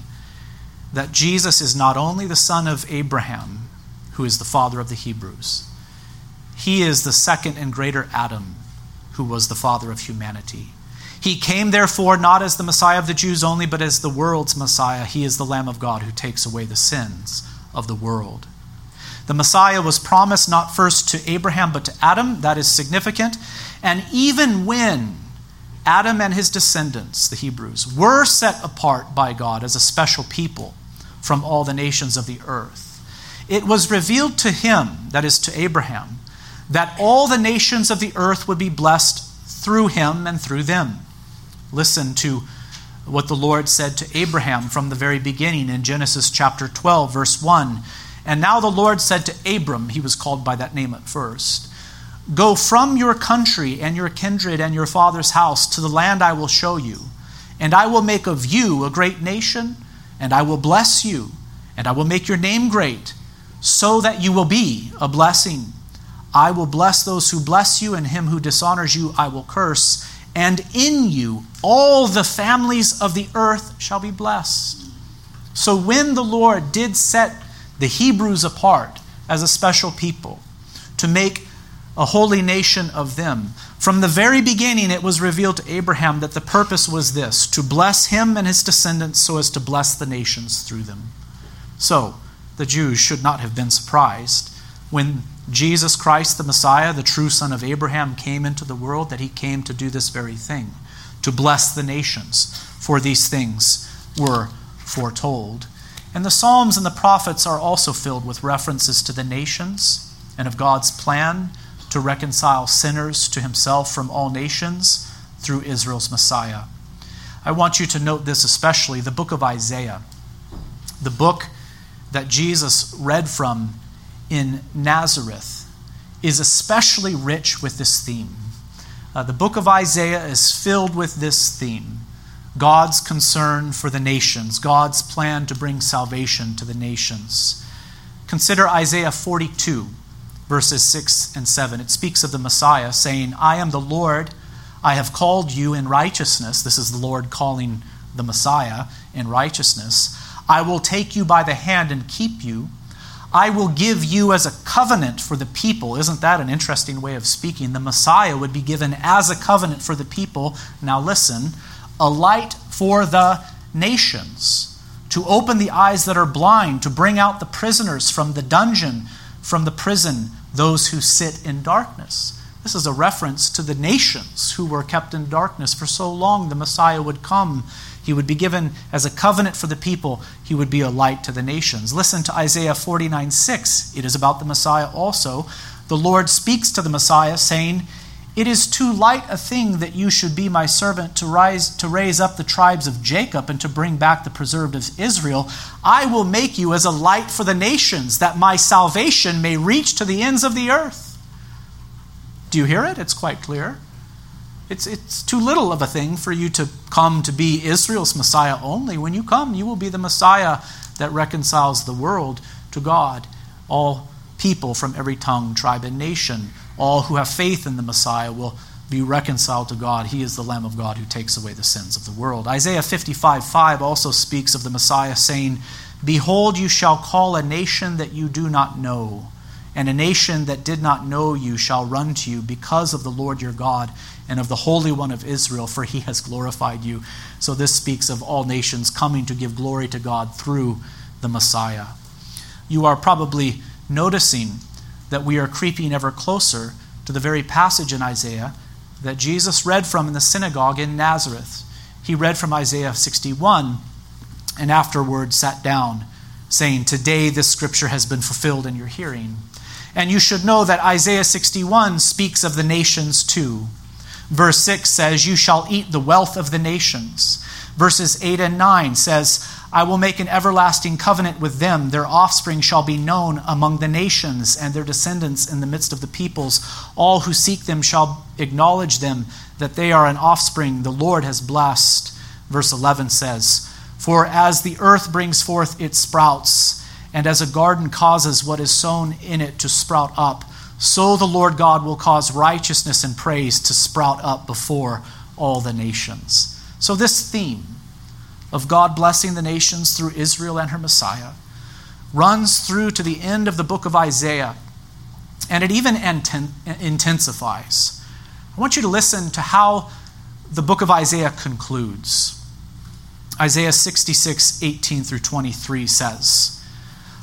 that Jesus is not only the son of Abraham, who is the father of the Hebrews, he is the second and greater Adam, who was the father of humanity. He came, therefore, not as the Messiah of the Jews only, but as the world's Messiah. He is the Lamb of God who takes away the sins of the world. The Messiah was promised not first to Abraham, but to Adam. That is significant. And even when Adam and his descendants, the Hebrews, were set apart by God as a special people from all the nations of the earth, it was revealed to him, that is to Abraham, that all the nations of the earth would be blessed through him and through them. Listen to what the Lord said to Abraham from the very beginning in Genesis chapter 12, verse 1. And now the Lord said to Abram, he was called by that name at first, "Go from your country and your kindred and your father's house to the land I will show you, and I will make of you a great nation, and I will bless you, and I will make your name great, so that you will be a blessing. I will bless those who bless you, and him who dishonors you I will curse. And in you all the families of the earth shall be blessed." So when the Lord did set the Hebrews apart as a special people to make a holy nation of them, from the very beginning it was revealed to Abraham that the purpose was this: to bless him and his descendants so as to bless the nations through them. So the Jews should not have been surprised when Jesus Christ, the Messiah, the true son of Abraham, came into the world, that he came to do this very thing, to bless the nations, for these things were foretold. And the Psalms and the prophets are also filled with references to the nations and of God's plan to reconcile sinners to himself from all nations through Israel's Messiah. I want you to note this especially, the book of Isaiah, the book that Jesus read from in Nazareth, is especially rich with this theme. The book of Isaiah is filled with this theme: God's concern for the nations, God's plan to bring salvation to the nations. Consider Isaiah 42, verses 6 and 7. It speaks of the Messiah saying, "I am the Lord, I have called you in righteousness." This is the Lord calling the Messiah in righteousness. "I will take you by the hand and keep you. I will give you as a covenant for the people." Isn't that an interesting way of speaking? The Messiah would be given as a covenant for the people. Now listen, "a light for the nations, to open the eyes that are blind, to bring out the prisoners from the dungeon, from the prison, those who sit in darkness." This is a reference to the nations who were kept in darkness for so long. The Messiah would come. He would be given as a covenant for the people. He would be a light to the nations. Listen to Isaiah 49:6. It is about the Messiah also. The Lord speaks to the Messiah saying, "It is too light a thing that you should be my servant to raise up the tribes of Jacob and to bring back the preserved of Israel. I will make you as a light for the nations, that my salvation may reach to the ends of the earth." Do you hear it? It's quite clear. It's too little of a thing for you to come to be Israel's Messiah only. When you come, you will be the Messiah that reconciles the world to God, all people from every tongue, tribe, and nation. All who have faith in the Messiah will be reconciled to God. He is the Lamb of God who takes away the sins of the world. Isaiah 55:5 also speaks of the Messiah saying, "Behold, you shall call a nation that you do not know, and a nation that did not know you shall run to you because of the Lord your God and of the Holy One of Israel, for he has glorified you." So this speaks of all nations coming to give glory to God through the Messiah. You are probably noticing that we are creeping ever closer to the very passage in Isaiah that Jesus read from in the synagogue in Nazareth. He read from Isaiah 61 and afterward sat down, saying, "Today this scripture has been fulfilled in your hearing." And you should know that Isaiah 61 speaks of the nations too. Verse 6 says, "You shall eat the wealth of the nations." Verses 8 and 9 says, "I will make an everlasting covenant with them. Their offspring shall be known among the nations, and their descendants in the midst of the peoples. All who seek them shall acknowledge them, that they are an offspring the Lord has blessed." Verse 11 says, "For as the earth brings forth its sprouts, and as a garden causes what is sown in it to sprout up, so the Lord God will cause righteousness and praise to sprout up before all the nations." So this theme of God blessing the nations through Israel and her Messiah runs through to the end of the book of Isaiah, and it even intensifies. I want you to listen to how the book of Isaiah concludes. Isaiah 66, 18 through 23 says,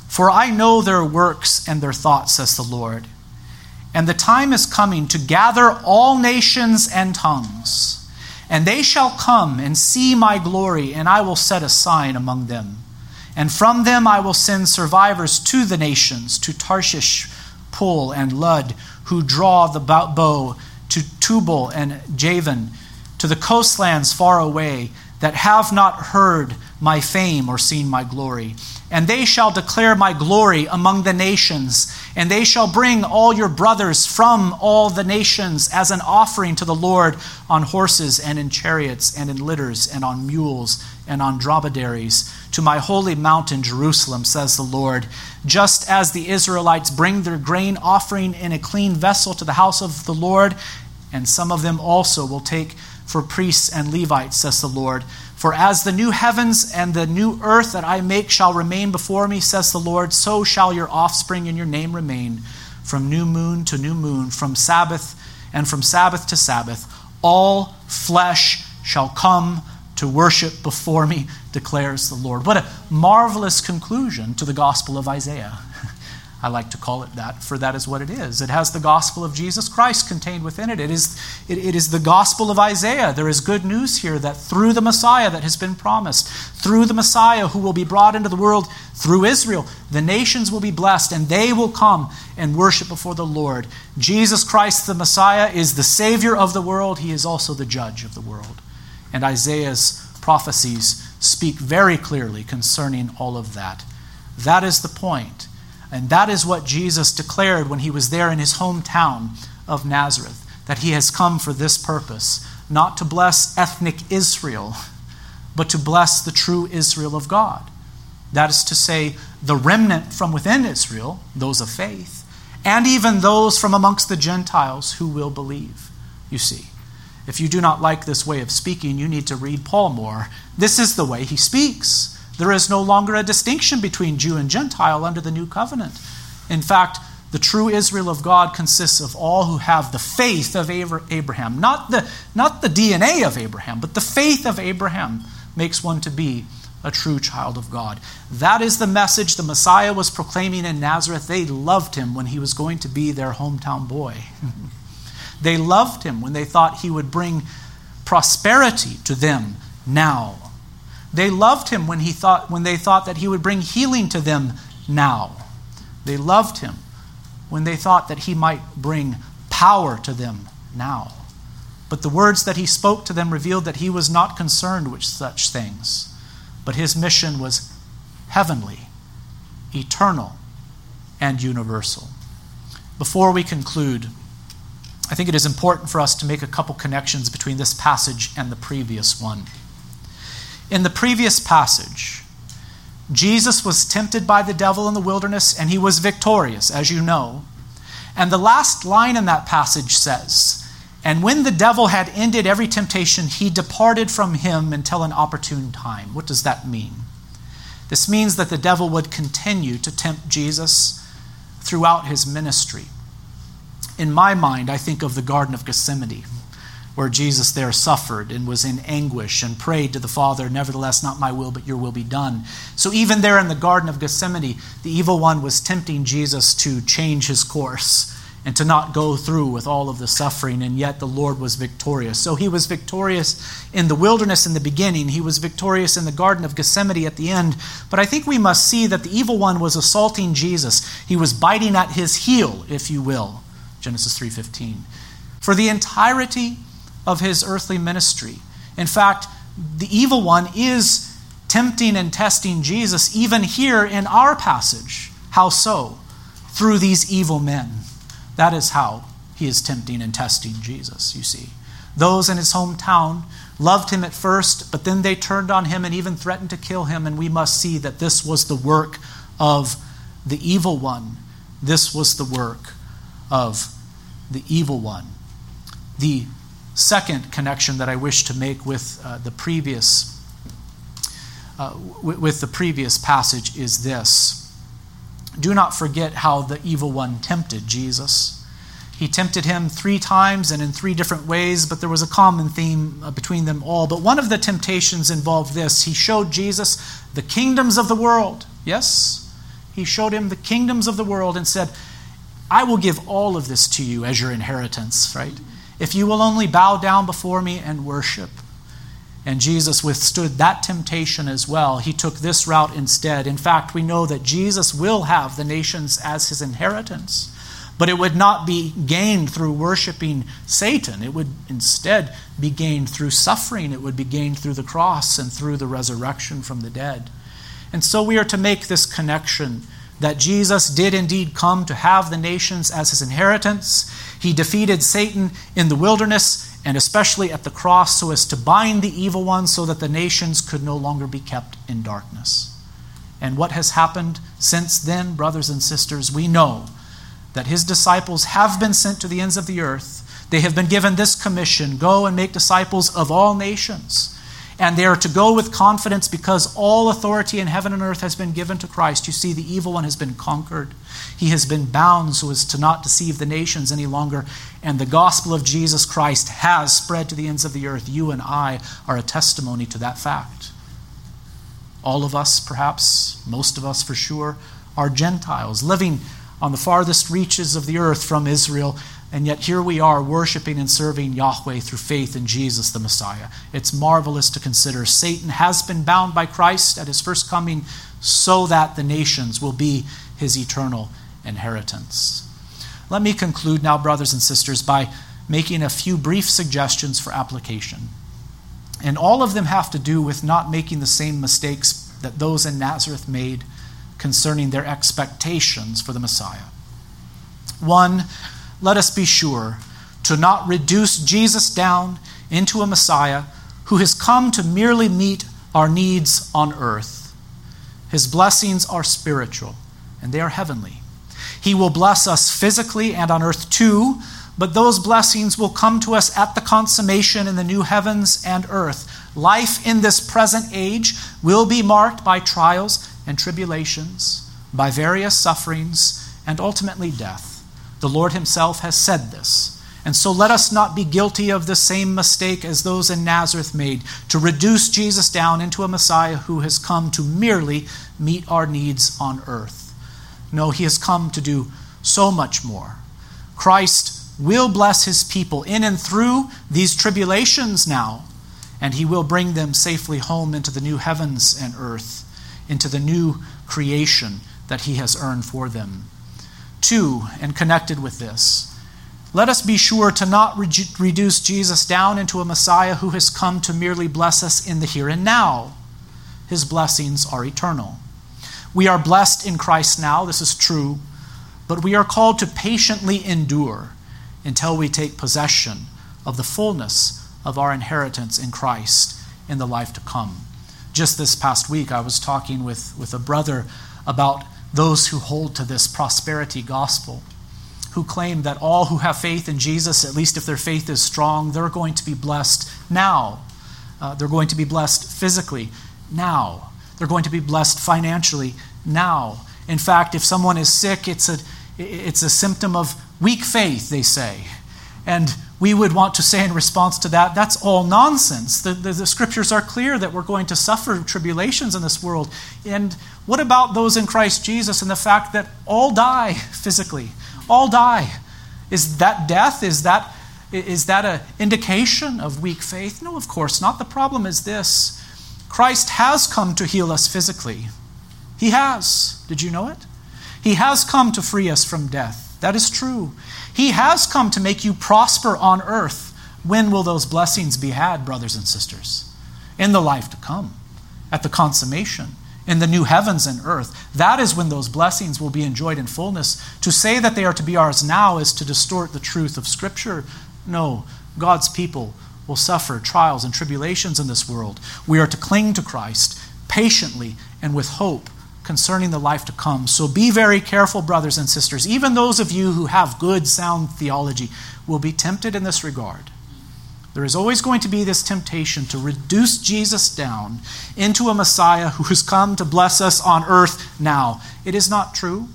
"For I know their works and their thoughts, says the Lord, and the time is coming to gather all nations and tongues, and they shall come and see my glory, and I will set a sign among them. And from them I will send survivors to the nations, to Tarshish, Pul, and Lud, who draw the bow, to Tubal and Javan, to the coastlands far away, that have not heard my fame or seen my glory. And they shall declare my glory among the nations, and they shall bring all your brothers from all the nations as an offering to the Lord on horses and in chariots and in litters and on mules and on dromedaries, to my holy mountain Jerusalem, says the Lord. Just as the Israelites bring their grain offering in a clean vessel to the house of the Lord, and some of them also will take for priests and Levites, says the Lord. For as the new heavens and the new earth that I make shall remain before me, says the Lord, so shall your offspring in your name remain, from new moon to new moon, from Sabbath to Sabbath. All flesh shall come to worship before me, declares the Lord." What a marvelous conclusion to the Gospel of Isaiah. I like to call it that, for that is what it is. It has the gospel of Jesus Christ contained within it. It is the gospel of Isaiah. There is good news here that through the Messiah that has been promised, through the Messiah who will be brought into the world through Israel, the nations will be blessed and they will come and worship before the Lord. Jesus Christ, the Messiah, is the Savior of the world. He is also the Judge of the world. And Isaiah's prophecies speak very clearly concerning all of that. That is the point. And that is what Jesus declared when he was there in his hometown of Nazareth, that he has come for this purpose, not to bless ethnic Israel, but to bless the true Israel of God. That is to say, the remnant from within Israel, those of faith, and even those from amongst the Gentiles who will believe. You see, if you do not like this way of speaking, you need to read Paul more. This is the way he speaks. There is no longer a distinction between Jew and Gentile under the new covenant. In fact, the true Israel of God consists of all who have the faith of Abraham. Not the DNA of Abraham, but the faith of Abraham makes one to be a true child of God. That is the message the Messiah was proclaiming in Nazareth. They loved him when he was going to be their hometown boy. They loved him when they thought he would bring prosperity to them now. They loved him when they thought that he would bring healing to them now. They loved him when they thought that he might bring power to them now. But the words that he spoke to them revealed that he was not concerned with such things, but his mission was heavenly, eternal, and universal. Before we conclude, I think it is important for us to make a couple connections between this passage and the previous one. In the previous passage, Jesus was tempted by the devil in the wilderness, and he was victorious, as you know. And the last line in that passage says, "And when the devil had ended every temptation, he departed from him until an opportune time." What does that mean? This means that the devil would continue to tempt Jesus throughout his ministry. In my mind, I think of the Garden of Gethsemane, where Jesus there suffered and was in anguish and prayed to the Father, "Nevertheless, not my will, but your will be done." So even there in the Garden of Gethsemane, the evil one was tempting Jesus to change his course and to not go through with all of the suffering, and yet the Lord was victorious. So he was victorious in the wilderness in the beginning. He was victorious in the Garden of Gethsemane at the end. But I think we must see that the evil one was assaulting Jesus. He was biting at his heel, if you will, Genesis 3:15. For the entirety of his earthly ministry. In fact, the evil one is tempting and testing Jesus even here in our passage. How so? Through these evil men. That is how he is tempting and testing Jesus, you see. Those in his hometown loved him at first, but then they turned on him and even threatened to kill him, and we must see that this was the work of the evil one. This was the work of the evil one. The second connection that I wish to make with the previous with the previous passage is this. Do not forget how the evil one tempted Jesus. He tempted him 3 times and in 3 different ways, but there was a common theme between them all. But one of the temptations involved this. He showed Jesus the kingdoms of the world. Yes? He showed him the kingdoms of the world and said, I will give all of this to you as your inheritance, right? If you will only bow down before me and worship. And Jesus withstood that temptation as well. He took this route instead. In fact, we know that Jesus will have the nations as his inheritance, but it would not be gained through worshiping Satan. It would instead be gained through suffering. It would be gained through the cross and through the resurrection from the dead. And so we are to make this connection that Jesus did indeed come to have the nations as his inheritance. He defeated Satan in the wilderness and especially at the cross so as to bind the evil one so that the nations could no longer be kept in darkness. And what has happened since then, brothers and sisters, we know that his disciples have been sent to the ends of the earth. They have been given this commission, go and make disciples of all nations. And they are to go with confidence because all authority in heaven and earth has been given to Christ. You see, the evil one has been conquered. He has been bound so as to not deceive the nations any longer. And the gospel of Jesus Christ has spread to the ends of the earth. You and I are a testimony to that fact. All of us, perhaps, most of us for sure, are Gentiles living on the farthest reaches of the earth from Israel. And yet here we are worshiping and serving Yahweh through faith in Jesus the Messiah. It's marvelous to consider. Satan has been bound by Christ at his first coming so that the nations will be his eternal inheritance. Let me conclude now, brothers and sisters, by making a few brief suggestions for application. And all of them have to do with not making the same mistakes that those in Nazareth made concerning their expectations for the Messiah. 1, let us be sure to not reduce Jesus down into a Messiah who has come to merely meet our needs on earth. His blessings are spiritual and they are heavenly. He will bless us physically and on earth too, but those blessings will come to us at the consummation in the new heavens and earth. Life in this present age will be marked by trials and tribulations, by various sufferings, and ultimately death. The Lord himself has said this. And so let us not be guilty of the same mistake as those in Nazareth made, to reduce Jesus down into a Messiah who has come to merely meet our needs on earth. No, he has come to do so much more. Christ will bless his people in and through these tribulations now, and he will bring them safely home into the new heavens and earth, into the new creation that he has earned for them. 2, and connected with this, let us be sure to not reduce Jesus down into a Messiah who has come to merely bless us in the here and now. His blessings are eternal. We are blessed in Christ now, this is true, but we are called to patiently endure until we take possession of the fullness of our inheritance in Christ in the life to come. Just this past week, I was talking with a brother about those who hold to this prosperity gospel, who claim that all who have faith in Jesus, at least if their faith is strong, they're going to be blessed now. They're going to be blessed physically now. They're going to be blessed financially now. In fact, if someone is sick, it's a symptom of weak faith, they say. And we would want to say in response to that, that's all nonsense. The scriptures are clear that we're going to suffer tribulations in this world. And what about those in Christ Jesus and the fact that all die physically? All die. Is that death? Is that an indication of weak faith? No, of course not. The problem is this. Christ has come to heal us physically. He has. Did you know it? He has come to free us from death. That is true. He has come to make you prosper on earth. When will those blessings be had, brothers and sisters? In the life to come, at the consummation, in the new heavens and earth. That is when those blessings will be enjoyed in fullness. To say that they are to be ours now is to distort the truth of Scripture. No, God's people will suffer trials and tribulations in this world. We are to cling to Christ patiently and with hope concerning the life to come. So be very careful, brothers and sisters. Even those of you who have good, sound theology will be tempted in this regard. There is always going to be this temptation to reduce Jesus down into a Messiah who has come to bless us on earth now. It is not true.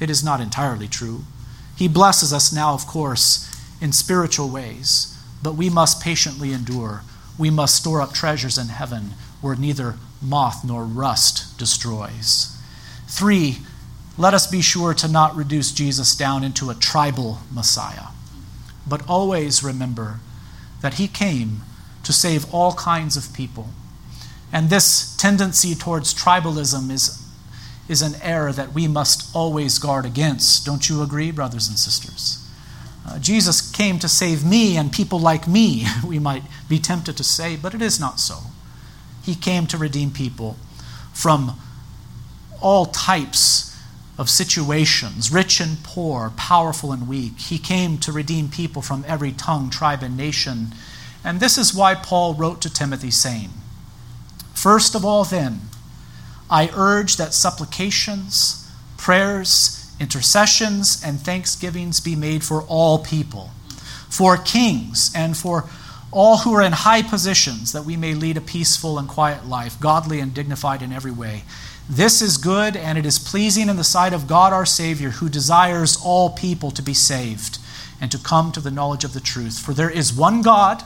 It is not entirely true. He blesses us now, of course, in spiritual ways, but we must patiently endure. We must store up treasures in heaven where neither moth nor rust destroys. 3, let us be sure to not reduce Jesus down into a tribal Messiah, but always remember that he came to save all kinds of people. And this tendency towards tribalism is an error that we must always guard against. Don't you agree, brothers and sisters? Jesus came to save me and people like me, we might be tempted to say, but it is not so. He came to redeem people from all types of situations, rich and poor, powerful and weak. He came to redeem people from every tongue, tribe, and nation. And this is why Paul wrote to Timothy saying, "First of all then, I urge that supplications, prayers, intercessions, and thanksgivings be made for all people, for kings and for all who are in high positions, that we may lead a peaceful and quiet life, godly and dignified in every way. This is good, and it is pleasing in the sight of God our Savior, who desires all people to be saved and to come to the knowledge of the truth. For there is one God,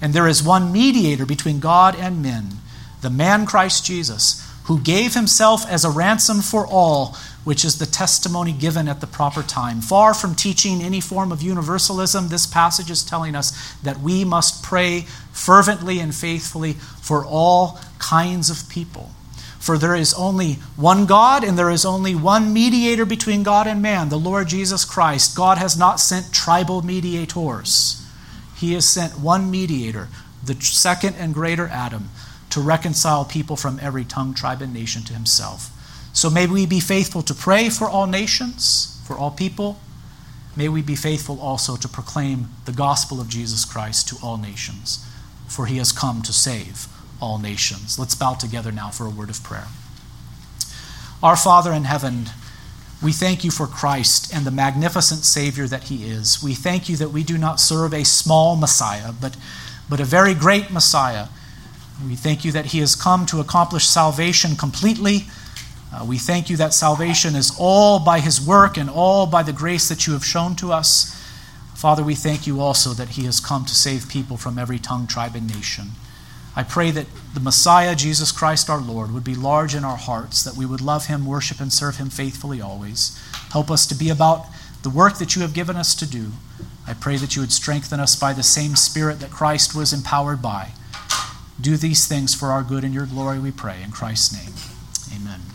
and there is one mediator between God and men, the man Christ Jesus, who gave himself as a ransom for all, which is the testimony given at the proper time." Far from teaching any form of universalism, this passage is telling us that we must pray fervently and faithfully for all kinds of people. For there is only one God, and there is only one mediator between God and man, the Lord Jesus Christ. God has not sent tribal mediators. He has sent one mediator, the second and greater Adam, to reconcile people from every tongue, tribe, and nation to himself. So may we be faithful to pray for all nations, for all people. May we be faithful also to proclaim the gospel of Jesus Christ to all nations, for he has come to save all nations. Let's bow together now for a word of prayer. Our Father in heaven, we thank you for Christ and the magnificent Savior that he is. We thank you that we do not serve a small Messiah, but a very great Messiah. We thank you that he has come to accomplish salvation completely. We thank you that salvation is all by his work and all by the grace that you have shown to us. Father, we thank you also that he has come to save people from every tongue, tribe, and nation. I pray that the Messiah, Jesus Christ our Lord, would be large in our hearts, that we would love him, worship, and serve him faithfully always. Help us to be about the work that you have given us to do. I pray that you would strengthen us by the same Spirit that Christ was empowered by. Do these things for our good and your glory, we pray. In Christ's name, amen.